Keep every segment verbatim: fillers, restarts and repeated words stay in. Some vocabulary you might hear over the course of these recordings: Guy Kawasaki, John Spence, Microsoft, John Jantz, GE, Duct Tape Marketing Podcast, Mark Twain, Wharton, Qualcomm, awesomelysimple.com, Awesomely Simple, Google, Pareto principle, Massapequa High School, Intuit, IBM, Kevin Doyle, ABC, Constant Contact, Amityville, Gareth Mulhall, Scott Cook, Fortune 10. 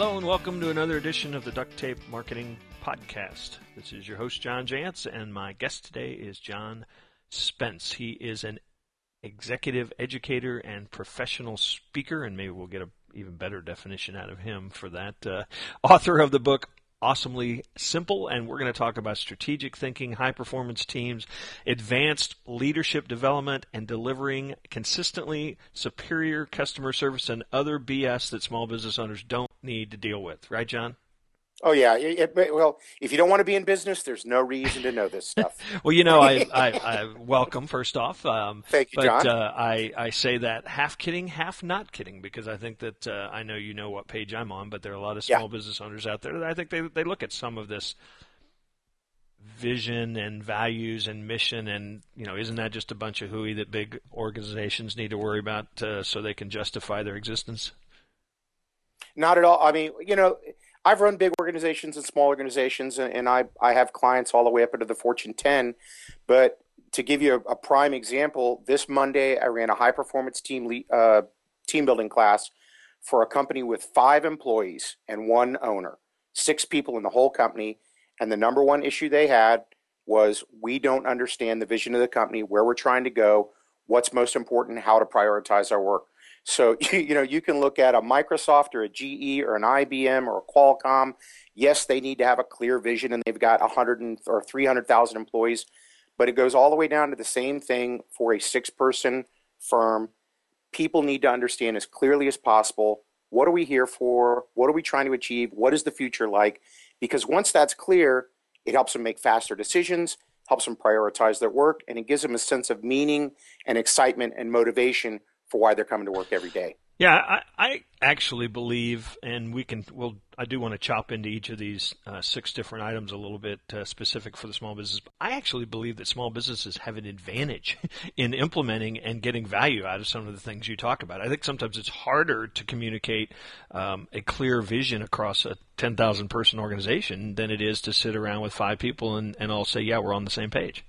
Hello and welcome to another edition of the Duct Tape Marketing Podcast. This is your host, John Jantz, and my guest today is John Spence. He is an executive educator and professional speaker, and maybe we'll get an even better definition out of him for that. Uh, author of the book, Awesomely Simple, and we're going to talk about strategic thinking, high-performance teams, advanced leadership development, and delivering consistently superior customer service and other B S that small business owners don't need to deal with. Right, John? Oh, yeah. It, it, well, if you don't want to be in business, there's no reason to know this stuff. Well, you know, I, I, I welcome, first off. Um, Thank you, but, John. But uh, I, I say that half kidding, half not kidding, because I think that uh, I know you know what page I'm on, but there are a lot of small yeah. business owners out there that I think they, they look at some of this vision and values and mission and, you know, isn't that just a bunch of hooey that big organizations need to worry about uh, so they can justify their existence? Not at all. I mean, you know, I've run big organizations and small organizations, and, and I, I have clients all the way up into the Fortune ten. But to give you a, a prime example, this Monday I ran a high-performance team le- uh, team building class for a company with five employees and one owner, six people in the whole company. And the number one issue they had was we don't understand the vision of the company, where we're trying to go, what's most important, how to prioritize our work. So, you know, you can look at a Microsoft or a G E or an I B M or a Qualcomm. Yes, they need to have a clear vision, and they've got one hundred or three hundred thousand employees. But it goes all the way down to the same thing for a six-person firm. People need to understand as clearly as possible, what are we here for? What are we trying to achieve? What is the future like? Because once that's clear, it helps them make faster decisions, helps them prioritize their work, and it gives them a sense of meaning and excitement and motivation for why they're coming to work every day. Yeah, I, I actually believe, and we can, well, I do want to chop into each of these uh, six different items a little bit uh, specific for the small business. I actually believe that small businesses have an advantage in implementing and getting value out of some of the things you talk about. I think sometimes it's harder to communicate um, a clear vision across a ten thousand person organization than it is to sit around with five people and, and all say, yeah, we're on the same page.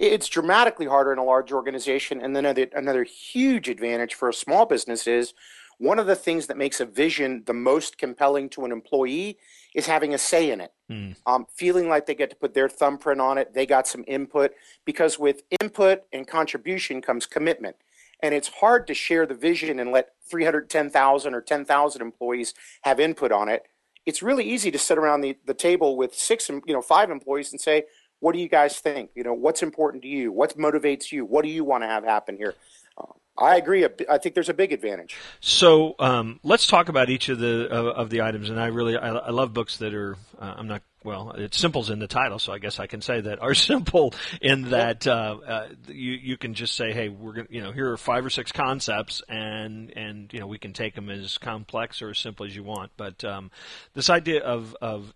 It's dramatically harder in a large organization. And then another, another huge advantage for a small business is one of the things that makes a vision the most compelling to an employee is having a say in it, mm. um, feeling like they get to put their thumbprint on it. They got some input, because with input and contribution comes commitment. And it's hard to share the vision and let three hundred ten thousand or ten thousand employees have input on it. It's really easy to sit around the, the table with six, you know, five employees and say, what do you guys think? You know, what's important to you? What motivates you? What do you want to have happen here? Uh, I agree. I think there's a big advantage. So um, let's talk about each of the of, of the items. And I really I, I love books that are uh, I'm not well. It's simple's in the title, so I guess I can say that are simple in that uh, uh, you you can just say, hey, we're gonna, you know, here are five or six concepts, and and you know we can take them as complex or as simple as you want. But um, this idea of of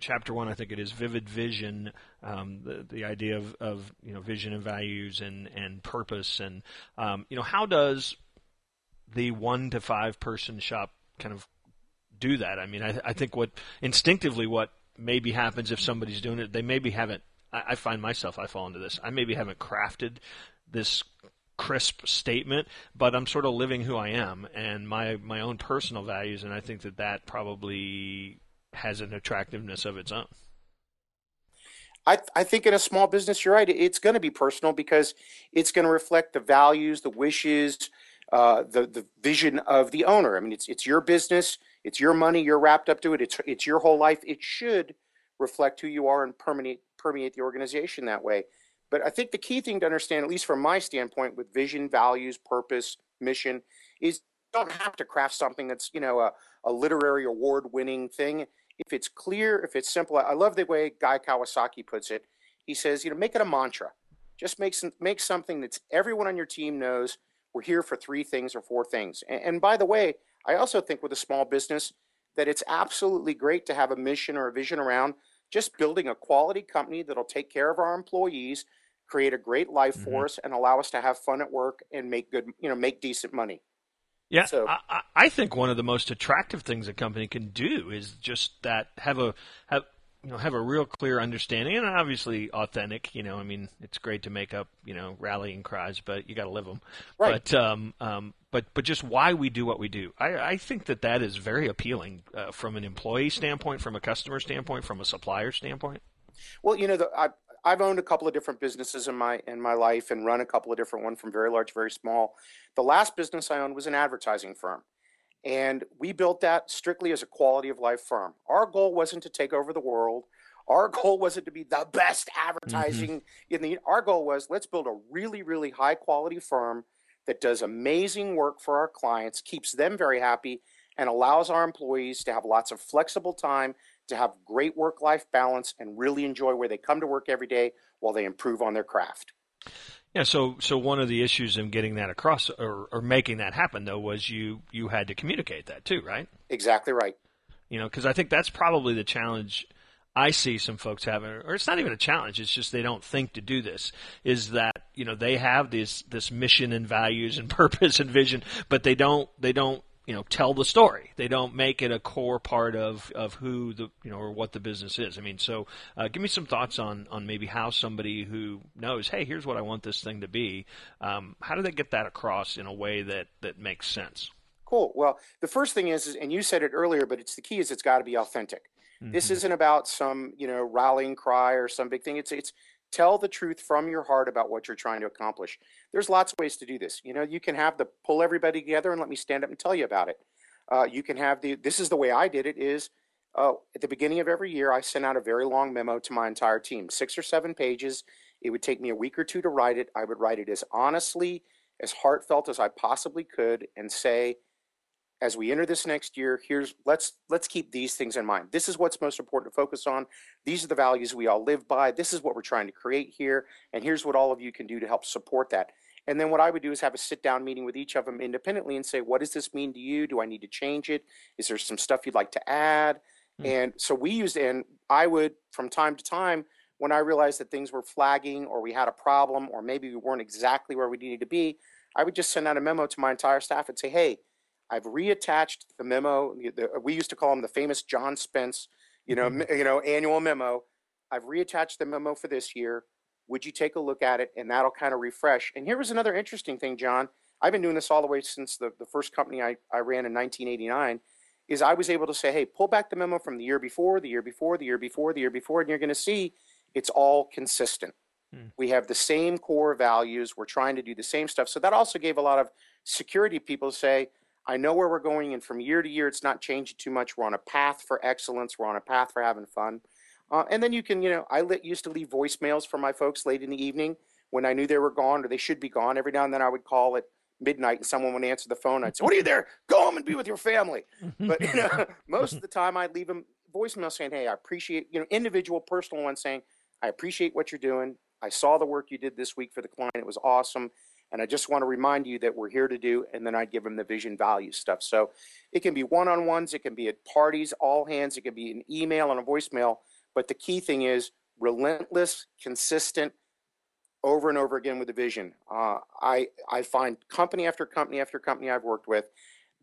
Chapter one, I think it is vivid vision, um, the, the idea of, of, you know, vision and values and, and purpose. And, um, you know, how does the one to five person shop kind of do that? I mean, I, I think what instinctively what maybe happens if somebody's doing it, they maybe haven't, I, I find myself, I fall into this. I maybe haven't crafted this crisp statement, but I'm sort of living who I am and my, my own personal values. And I think that that probably has an attractiveness of its own. I, th- I think in a small business, you're right. It's going to be personal because it's going to reflect the values, the wishes, uh, the the vision of the owner. I mean, it's it's your business, it's your money, you're wrapped up to it. It's it's your whole life. It should reflect who you are and permeate permeate the organization that way. But I think the key thing to understand, at least from my standpoint, with vision, values, purpose, mission, is you don't have to craft something that's, you know, a, a literary award-winning thing. If it's clear, if it's simple, I love the way Guy Kawasaki puts it. He says, you know, make it a mantra. Just make some, make something that's everyone on your team knows we're here for three things or four things. And, and by the way, I also think with a small business that it's absolutely great to have a mission or a vision around just building a quality company that'll take care of our employees, create a great life mm-hmm. for us, and allow us to have fun at work and make good, you know, make decent money. Yeah, so, I, I think one of the most attractive things a company can do is just that have a have you know, have a real clear understanding, and obviously authentic, you know, I mean, it's great to make up, you know, rallying cries, but you got to live them. Right. But, um, um, but, but just why we do what we do. I, I think that that is very appealing uh, from an employee standpoint, from a customer standpoint, from a supplier standpoint. Well, you know, the, I, I've owned a couple of different businesses in my in my life and run a couple of different ones, from very large, very small. The last business I owned was an advertising firm, and we built that strictly as a quality of life firm. Our goal wasn't to take over the world. Our goal wasn't to be the best advertising mm-hmm. in the. Our goal was, let's build a really, really high quality firm that does amazing work for our clients, keeps them very happy, and allows our employees to have lots of flexible time, to have great work-life balance, and really enjoy where they come to work every day while they improve on their craft. Yeah, so so one of the issues in getting that across or, or making that happen, though, was you you had to communicate that too, right? Exactly right. You know, because I think that's probably the challenge I see some folks having, or it's not even a challenge, it's just they don't think to do this, is that, you know, they have this this mission and values and purpose and vision, but they don't they don't you know, tell the story. They don't make it a core part of, of who the, you know, or what the business is. I mean, so uh, give me some thoughts on, on maybe how somebody who knows, hey, here's what I want this thing to be. Um, how do they get that across in a way that, that makes sense? Cool. Well, the first thing is, is and you said it earlier, but it's the key is it's got to be authentic. Mm-hmm. This isn't about some, you know, rallying cry or some big thing. It's, it's tell the truth from your heart about what you're trying to accomplish. There's lots of ways to do this. You know, you can have the pull everybody together and let me stand up and tell you about it. Uh, you can have the, this is the way I did it is uh, at the beginning of every year, I sent out a very long memo to my entire team, six or seven pages. It would take me a week or two to write it. I would write it as honestly, as heartfelt as I possibly could and say, as we enter this next year, here's let's let's keep these things in mind. This is what's most important to focus on. These are the values we all live by. This is what we're trying to create here. And here's what all of you can do to help support that. And then what I would do is have a sit-down meeting with each of them independently and say, what does this mean to you? Do I need to change it? Is there some stuff you'd like to add? Mm-hmm. And so we used, and I would, from time to time, when I realized that things were flagging or we had a problem or maybe we weren't exactly where we needed to be, I would just send out a memo to my entire staff and say, hey, I've reattached the memo. The, we used to call them the famous John Spence, you know, mm-hmm. m- you know, annual memo. I've reattached the memo for this year. Would you take a look at it? And that'll kind of refresh. And here was another interesting thing, John. I've been doing this all the way since the, the first company I, I ran in nineteen eighty-nine, is I was able to say, hey, pull back the memo from the year before, the year before, the year before, the year before, and you're going to see it's all consistent. Mm. We have the same core values. We're trying to do the same stuff. So that also gave a lot of security people to say, I know where we're going, and from year to year, it's not changing too much. We're on a path for excellence. We're on a path for having fun. Uh, and then you can, you know, I lit, used to leave voicemails for my folks late in the evening when I knew they were gone or they should be gone. Every now and then I would call at midnight and someone would answer the phone. I'd say, what are you there? Go home and be with your family. But you know, most of the time I'd leave them voicemail saying, hey, I appreciate, you know, individual personal ones saying, I appreciate what you're doing. I saw the work you did this week for the client. It was awesome. And I just want to remind you that we're here to do, and then I'd give them the vision value stuff. So it can be one-on-ones, it can be at parties, all hands, it can be an email and a voicemail. But the key thing is relentless, consistent, over and over again with the vision. Uh, I, I find company after company after company I've worked with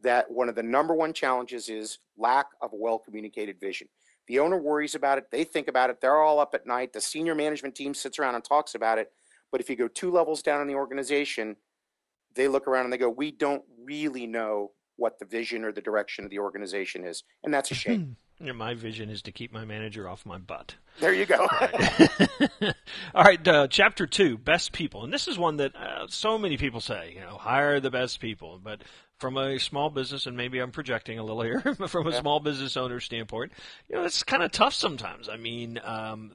that one of the number one challenges is lack of a well-communicated vision. The owner worries about it. They think about it. They're all up at night. The senior management team sits around and talks about it. But if you go two levels down in the organization, they look around and they go, we don't really know what the vision or the direction of the organization is. And that's a shame. Yeah, my vision is to keep my manager off my butt. There you go. Right. All right. Uh, chapter two, best people. And this is one that uh, so many people say, you know, hire the best people. But from a small business, and maybe I'm projecting a little here, but from a yeah. small business owner standpoint, you know, it's kind of tough sometimes. I mean, um,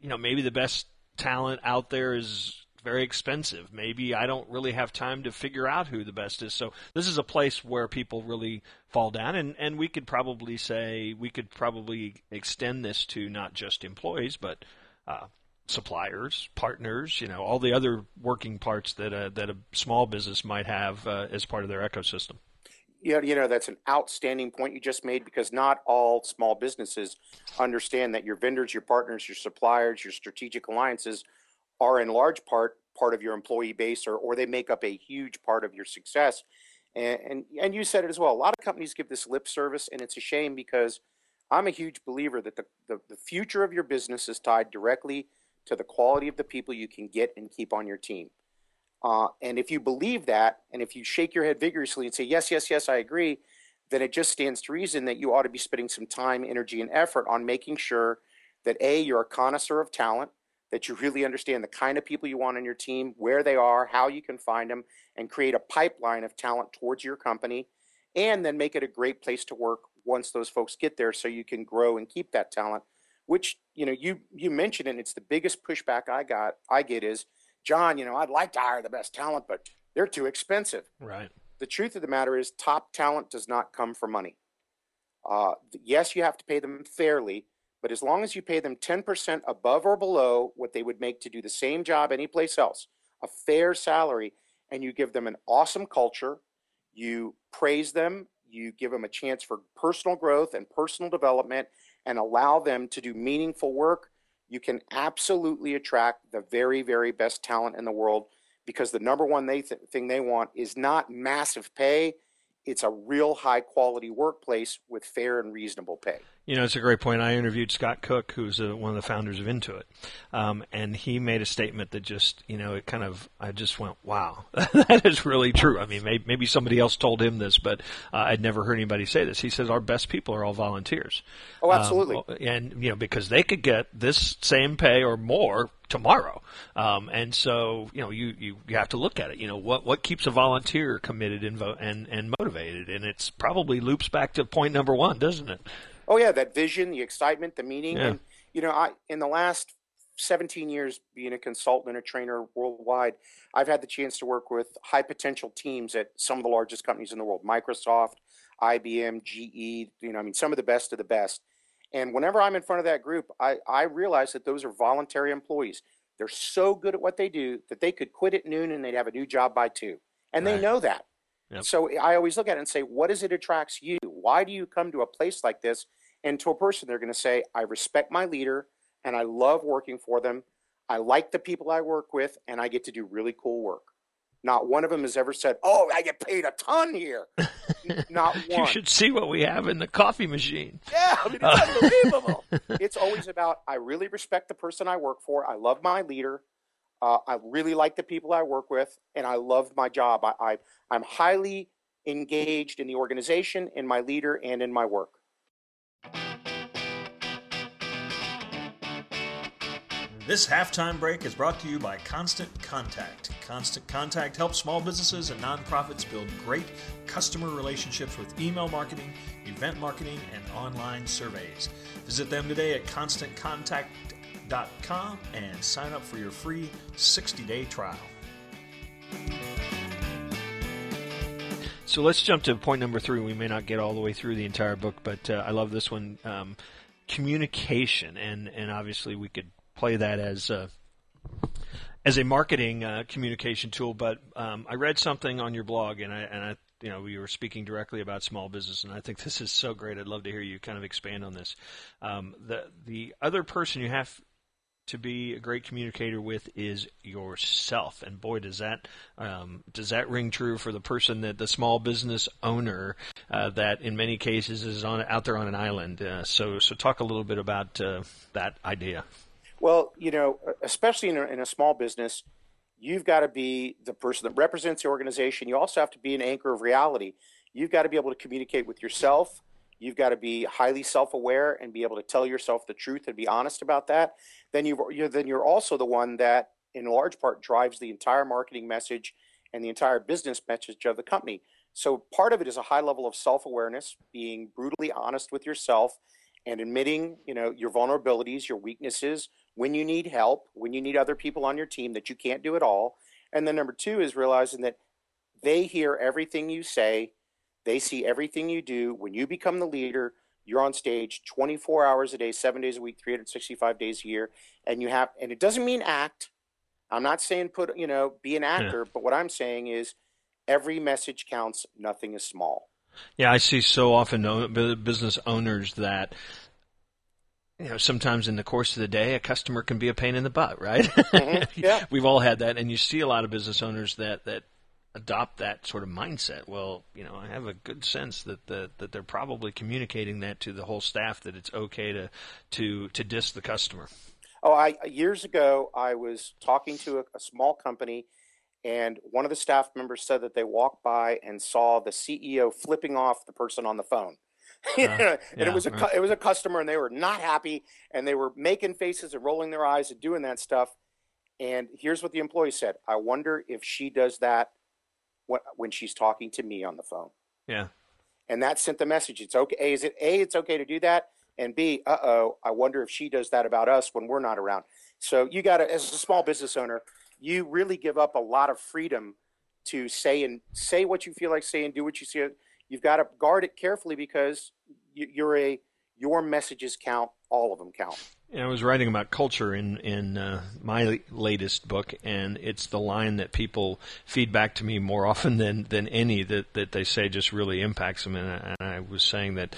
you know, maybe the best talent out there is very expensive. Maybe I don't really have time to figure out who the best is. So this is a place where people really fall down. And, and we could probably say, we could probably extend this to not just employees, but uh, suppliers, partners, you know, all the other working parts that a, that a small business might have uh, as part of their ecosystem. Yeah, you know, that's an outstanding point you just made, because not all small businesses understand that your vendors, your partners, your suppliers, your strategic alliances are in large part part of your employee base, or, or they make up a huge part of your success. And, and and you said it as well. A lot of companies give this lip service, and it's a shame because I'm a huge believer that the, the, the future of your business is tied directly to the quality of the people you can get and keep on your team. Uh, and if you believe that, and if you shake your head vigorously and say, yes, yes, yes, I agree, then it just stands to reason that you ought to be spending some time, energy, and effort on making sure that A, you're a connoisseur of talent, that you really understand the kind of people you want on your team, where they are, how you can find them, and create a pipeline of talent towards your company, and then make it a great place to work once those folks get there so you can grow and keep that talent, which, you know, you you mentioned, and it's the biggest pushback I got, I get is, John, you know, I'd like to hire the best talent, but they're too expensive. Right. The truth of the matter is top talent does not come for money. Uh, yes, you have to pay them fairly, but as long as you pay them ten percent above or below what they would make to do the same job anyplace else, a fair salary, and you give them an awesome culture, you praise them, you give them a chance for personal growth and personal development, and allow them to do meaningful work, you can absolutely attract the very, very best talent in the world, because the number one they th- thing they want is not massive pay. It's a real high-quality workplace with fair and reasonable pay. You know, it's a great point. I interviewed Scott Cook, who's a, one of the founders of Intuit, um, and he made a statement that just, you know, it kind of, I just went, wow, that is really true. I mean, maybe, maybe somebody else told him this, but uh, I'd never heard anybody say this. He says our best people are all volunteers. Oh, absolutely. Um, and, you know, because they could get this same pay or more tomorrow. Um, and so, you know, you, you, you have to look at it. You know, what, what keeps a volunteer committed and, and, and motivated? And it's probably loops back to point number one, doesn't it? Oh, yeah, that vision, the excitement, the meaning. Yeah. And, you know, I in the last seventeen years being a consultant and a trainer worldwide, I've had the chance to work with high potential teams at some of the largest companies in the world, Microsoft, I B M, G E, you know, I mean, some of the best of the best. And whenever I'm in front of that group, I, I realize that those are voluntary employees. They're so good at what they do that they could quit at noon and they'd have a new job by two. And Right. They know that. Yep. So I always look at it and say, what is it attracts you? Why do you come to a place like this? And to a person, they're going to say, I respect my leader and I love working for them. I like the people I work with and I get to do really cool work. Not one of them has ever said, oh, I get paid a ton here. Not one. You should see what we have in the coffee machine. Yeah, I mean, it's unbelievable. It's always about, I really respect the person I work for. I love my leader. Uh, I really like the people I work with, and I love my job. I, I, I'm highly engaged in the organization, in my leader, and in my work. This halftime break is brought to you by Constant Contact. Constant Contact helps small businesses and nonprofits build great customer relationships with email marketing, event marketing, and online surveys. Visit them today at constant contact dot com and sign up for your free sixty-day trial. So let's jump to point number three. We may not get all the way through the entire book, but uh, I love this one, um, communication. And, and obviously we could play that as a, as a marketing uh, communication tool, but um, I read something on your blog, and I, and I you know, we were speaking directly about small business, and I think this is so great. I'd love to hear you kind of expand on this. Um, the the other person you have to be a great communicator with is yourself, and boy, does that um, does that ring true for the person that the small business owner uh, that in many cases is on out there on an island. Uh, so so talk a little bit about uh, that idea. Well, you know, especially in a, in a small business, you've got to be the person that represents the organization. You also have to be an anchor of reality. You've got to be able to communicate with yourself. You've got to be highly self-aware and be able to tell yourself the truth and be honest about that. Then you've, you're, then you're also the one that, in large part, drives the entire marketing message and the entire business message of the company. So part of it is a high level of self-awareness, being brutally honest with yourself and admitting, you know, your vulnerabilities, your weaknesses, when you need help, when you need other people on your team that you can't do it all. And then number two is realizing that they hear everything you say. They see everything you do. When you become the leader, you're on stage twenty-four hours a day, seven days a week, three hundred sixty-five days a year. And you have, and it doesn't mean act. I'm not saying put, you know, be an actor, yeah. But what I'm saying is every message counts. Nothing is small. Yeah. I see so often business owners that, you know, sometimes in the course of the day, a customer can be a pain in the butt, right? Mm-hmm. Yeah. We've all had that. And you see a lot of business owners that, that adopt that sort of mindset. Well, you know, I have a good sense that the, that they're probably communicating that to the whole staff, that it's okay to to to diss the customer. Oh, I years ago I was talking to a, a small company, and one of the staff members said that they walked by and saw the C E O flipping off the person on the phone. Uh, and yeah, it was a right. it was a customer, and they were not happy, and they were making faces and rolling their eyes and doing that stuff. And here's what the employee said: I wonder if she does that when she's talking to me on the phone. Yeah. And that sent the message. It's okay. A, is it A, it's okay to do that? And B, uh-oh, I wonder if she does that about us when we're not around. So you got to, as a small business owner, you really give up a lot of freedom to say and say what you feel like saying, do what you see. You've got to guard it carefully, because you're a, your messages count, all of them count. And I was writing about culture in in uh, my latest book, and it's the line that people feed back to me more often than, than any that, that they say just really impacts them. And I, and I was saying that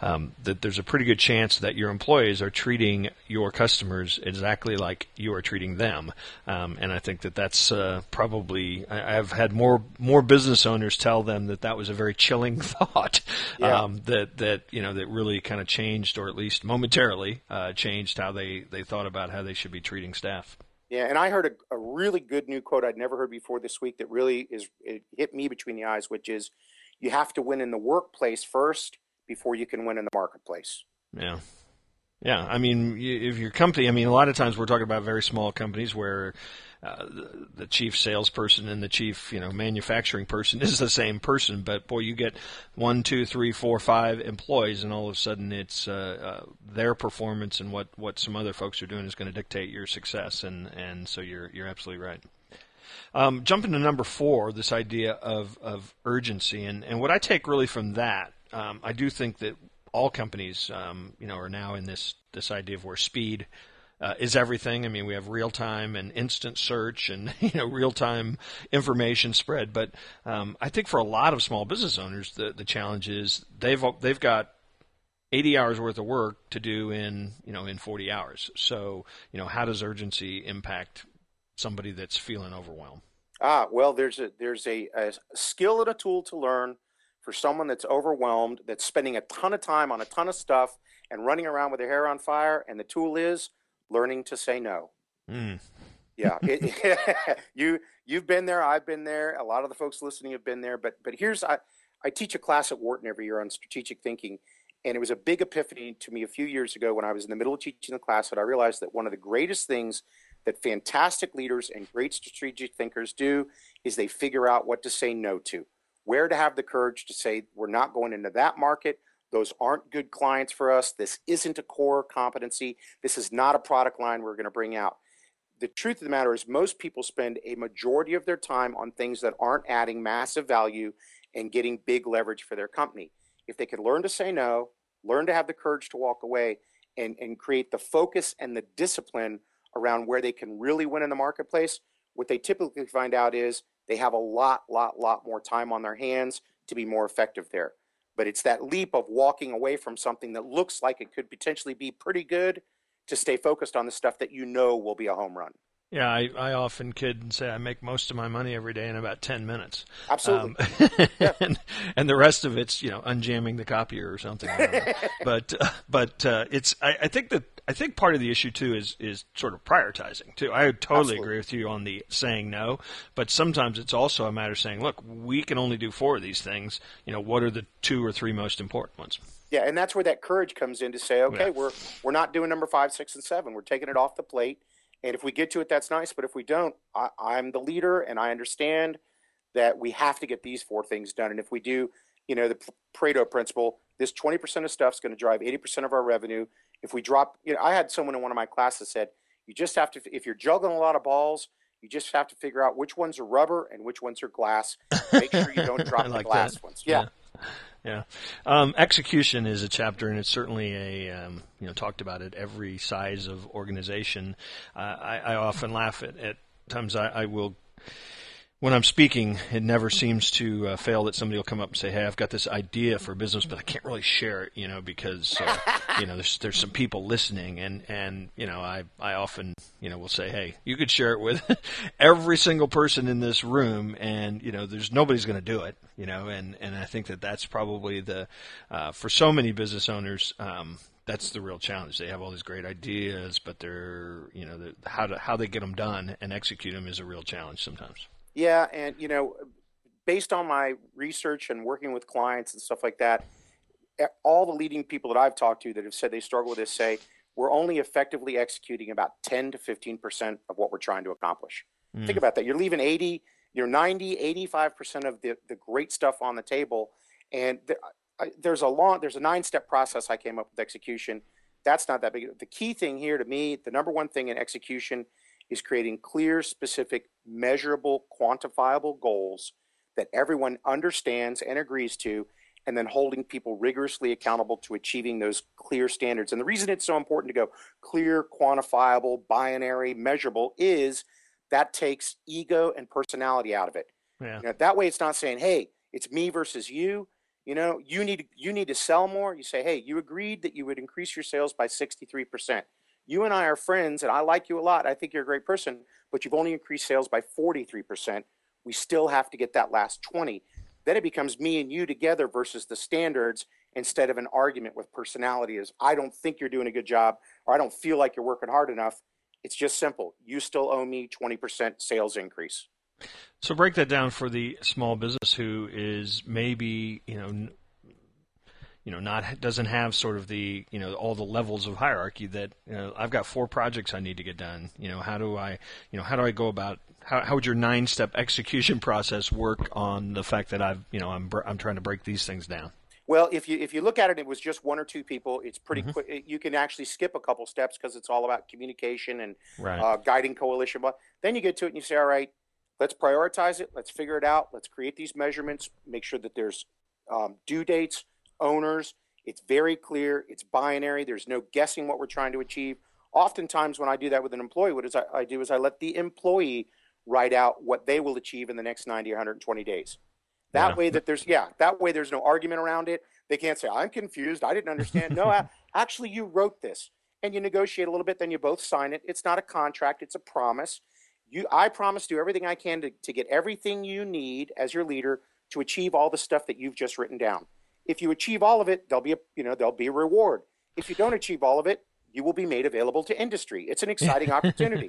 um, that there's a pretty good chance that your employees are treating your customers exactly like you are treating them. Um, and I think that that's uh, probably I, I've had more more business owners tell them that that was a very chilling thought. Yeah. um, that that you know that really kind of changed, or at least momentarily uh, changed how they, they thought about how they should be treating staff. Yeah, and I heard a, a really good new quote I'd never heard before this week that really is it hit me between the eyes, which is, you have to win in the workplace first before you can win in the marketplace. Yeah. Yeah, I mean, if your company, I mean, a lot of times we're talking about very small companies where uh, the, the chief salesperson and the chief, you know, manufacturing person is the same person. But boy, you get one, two, three, four, five employees, and all of a sudden, it's uh, uh, their performance and what, what some other folks are doing is going to dictate your success. And, and so you're you're absolutely right. Um, jumping to number four, this idea of of urgency, and and what I take really from that, um, I do think that all companies, um, you know, are now in this, this idea of where speed uh, is everything. I mean, we have real-time and instant search and, you know, real-time information spread. But um, I think for a lot of small business owners, the, the challenge is they've they've got eighty hours worth of work to do in, you know, in forty hours. So, you know, how does urgency impact somebody that's feeling overwhelmed? Ah, well, there's a there's a, a skill and a tool to learn for someone that's overwhelmed, that's spending a ton of time on a ton of stuff and running around with their hair on fire, and the tool is learning to say no. Mm. Yeah, it, you you've been there, I've been there. A lot of the folks listening have been there. But but here's I I teach a class at Wharton every year on strategic thinking, and it was a big epiphany to me a few years ago when I was in the middle of teaching the class that I realized that one of the greatest things that fantastic leaders and great strategic thinkers do is they figure out what to say no to. Where to have the courage to say, we're not going into that market. Those aren't good clients for us. This isn't a core competency. This is not a product line we're going to bring out. The truth of the matter is most people spend a majority of their time on things that aren't adding massive value and getting big leverage for their company. If they can learn to say no, learn to have the courage to walk away, and, and create the focus and the discipline around where they can really win in the marketplace, what they typically find out is they have a lot, lot, lot more time on their hands to be more effective there. But it's that leap of walking away from something that looks like it could potentially be pretty good to stay focused on the stuff that you know will be a home run. Yeah, I, I often kid and say I make most of my money every day in about ten minutes. Absolutely. Um, yeah. and, and the rest of it's, you know, unjamming the copier or something. I don't know. but uh, but uh, it's I, I think that I think part of the issue, too, is, is sort of prioritizing, too. I totally Absolutely. agree with you on the saying no. But sometimes it's also a matter of saying, look, we can only do four of these things. You know, what are the two or three most important ones? Yeah, and that's where that courage comes in to say, okay, yeah. we're we're not doing number five, six, and seven. We're taking it off the plate. And if we get to it, that's nice. But if we don't, I, I'm the leader, and I understand that we have to get these four things done. And if we do, you know, the Pareto principle, this twenty percent of stuff is going to drive eighty percent of our revenue. If we drop, you know, I had someone in one of my classes said, you just have to, if you're juggling a lot of balls, you just have to figure out which ones are rubber and which ones are glass. Make sure you don't drop like the glass that. ones. Yeah. yeah. Yeah. Um, execution is a chapter, and it's certainly a, um, you know, talked about at every size of organization. Uh, I, I often laugh at, at times I, I will when I'm speaking, it never seems to uh, fail that somebody will come up and say, hey, I've got this idea for business, but I can't really share it, you know, because, uh, you know, there's there's some people listening. And, and you know, I, I often, you know, will say, hey, you could share it with every single person in this room and, you know, there's nobody's going to do it, you know. And, and I think that that's probably the, uh, for so many business owners, um, that's the real challenge. They have all these great ideas, but they're, you know, the, how to, how they get them done and execute them is a real challenge sometimes. Yeah, and you know, based on my research and working with clients and stuff like that, all the leading people that I've talked to that have said they struggle with this say we're only effectively executing about ten to fifteen percent of what we're trying to accomplish. Mm. Think about that. You're leaving eighty, you're ninety, eighty-five percent of the, the great stuff on the table, and there, I, there's a long, there's a nine-step process I came up with execution. That's not that big. The key thing here to me, the number one thing in execution is creating clear, specific, measurable, quantifiable goals that everyone understands and agrees to, and then holding people rigorously accountable to achieving those clear standards. And the reason it's so important to go clear, quantifiable, binary, measurable is that takes ego and personality out of it. Yeah. You know, that way it's not saying, hey, it's me versus you. You know, you need, you need to sell more. You say, hey, you agreed that you would increase your sales by sixty-three percent. You and I are friends, and I like you a lot. I think you're a great person, but you've only increased sales by forty-three percent. We still have to get that last twenty. Then it becomes me and you together versus the standards instead of an argument with personality is, I don't think you're doing a good job, or I don't feel like you're working hard enough. It's just simple. You still owe me twenty percent sales increase. So break that down for the small business who is maybe, you know, you know, not doesn't have sort of the, you know, all the levels of hierarchy that, you know, I've got four projects I need to get done. You know, how do I, you know, how do I go about, how, how would your nine-step execution process work on the fact that I've, you know, I'm, I'm trying to break these things down? Well, if you, if you look at it, it was just one or two people. It's pretty mm-hmm. quick. You can actually skip a couple steps because it's all about communication and right. uh, guiding coalition. But then you get to it and you say, all right, let's prioritize it. Let's figure it out. Let's create these measurements, make sure that there's um, due dates, owners. It's very clear. It's binary. There's no guessing what we're trying to achieve. Oftentimes when I do that with an employee, what is I, I do is I let the employee write out what they will achieve in the next ninety or one hundred twenty days. That yeah. way that there's, yeah, that way there's no argument around it. They can't say, I'm confused. I didn't understand. No, I, actually you wrote this, and you negotiate a little bit. Then you both sign it. It's not a contract. It's a promise. You, I promise to do everything I can to, to get everything you need as your leader to achieve all the stuff that you've just written down. If you achieve all of it, there'll be a, you know, there'll be a reward. If you don't achieve all of it, you will be made available to industry. It's an exciting opportunity.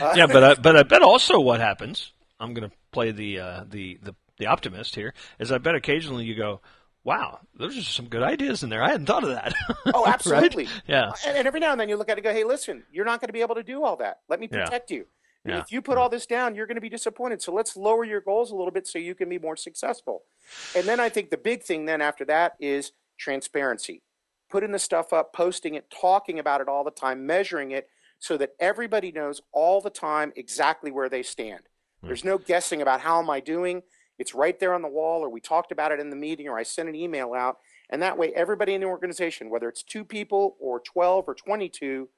Uh, yeah, but I, but I bet also what happens, I'm going to play the, uh, the the the optimist here, is I bet occasionally you go, wow, those are some good ideas in there. I hadn't thought of that. Oh, absolutely. Right? Yeah. And, and every now and then you look at it and go, hey, listen, you're not going to be able to do all that. Let me protect yeah. you. Yeah. If you put all this down, you're going to be disappointed. So let's lower your goals a little bit so you can be more successful. And then I think the big thing then after that is transparency. Putting the stuff up, posting it, talking about it all the time, measuring it so that everybody knows all the time exactly where they stand. There's no guessing about how am I doing. It's right there on the wall, or we talked about it in the meeting, or I sent an email out. And that way everybody in the organization, whether it's two people or twelve or twenty-two,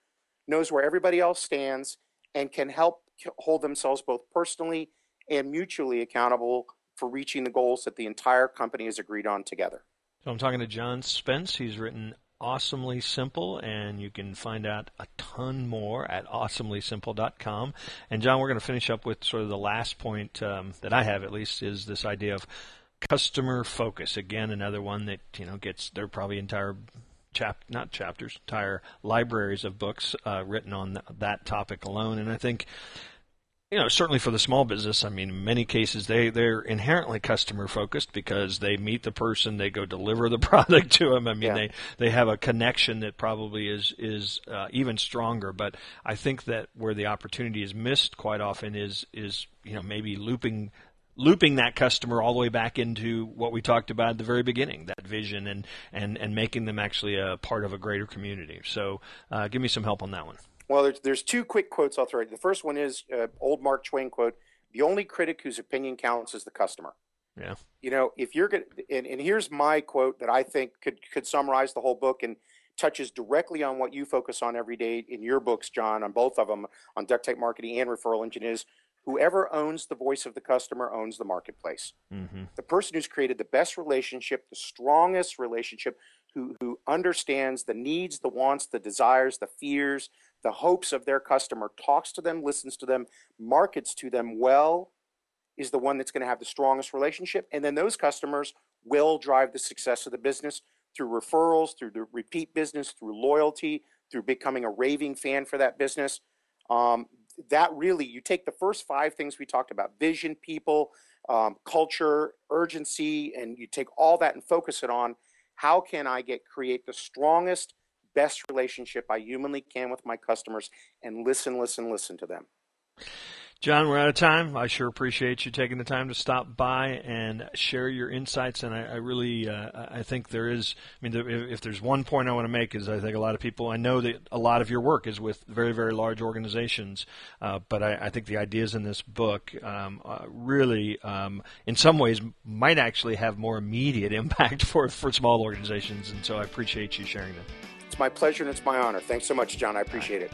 knows where everybody else stands and can help hold themselves both personally and mutually accountable for reaching the goals that the entire company has agreed on together. So I'm talking to John Spence. He's written Awesomely Simple, and you can find out a ton more at awesomely simple dot com. And John, we're going to finish up with sort of the last point um, that I have, at least, is this idea of customer focus. Again, another one that, you know, gets their probably entire Chap, not chapters, entire libraries of books uh, written on th- that topic alone. And I think, you know, certainly for the small business, I mean, in many cases, they, they're inherently customer focused because they meet the person, they go deliver the product to them. I mean, yeah. they, they have a connection that probably is, is uh, even stronger. But I think that where the opportunity is missed quite often is, is you know, maybe looping looping that customer all the way back into what we talked about at the very beginning, that vision, and, and, and making them actually a part of a greater community. So uh, give me some help on that one. Well, there's, there's two quick quotes I'll throw at you. The first one is uh, old Mark Twain quote, the only critic whose opinion counts is the customer. Yeah. You know, if you're going to, and, and here's my quote that I think could, could summarize the whole book and touches directly on what you focus on every day in your books, John, on both of them, on Duct Tape Marketing and Referral Engine is, whoever owns the voice of the customer owns the marketplace. Mm-hmm. The person who's created the best relationship, the strongest relationship, who, who understands the needs, the wants, the desires, the fears, the hopes of their customer, talks to them, listens to them, markets to them well, is the one that's going to have the strongest relationship. And then those customers will drive the success of the business through referrals, through the repeat business, through loyalty, through becoming a raving fan for that business. Um, that really, you take the first five things we talked about, vision, people, um, culture, urgency, and you take all that and focus it on, how can I get create the strongest, best relationship I humanly can with my customers, and listen, listen, listen to them. John, we're out of time. I sure appreciate you taking the time to stop by and share your insights. And I, I really, uh, I think there is, I mean, if there's one point I want to make is I think a lot of people, I know that a lot of your work is with very, very large organizations, uh, but I, I think the ideas in this book um, uh, really, um, in some ways, might actually have more immediate impact for, for small organizations. And so I appreciate you sharing that. It's my pleasure and it's my honor. Thanks so much, John. I appreciate it.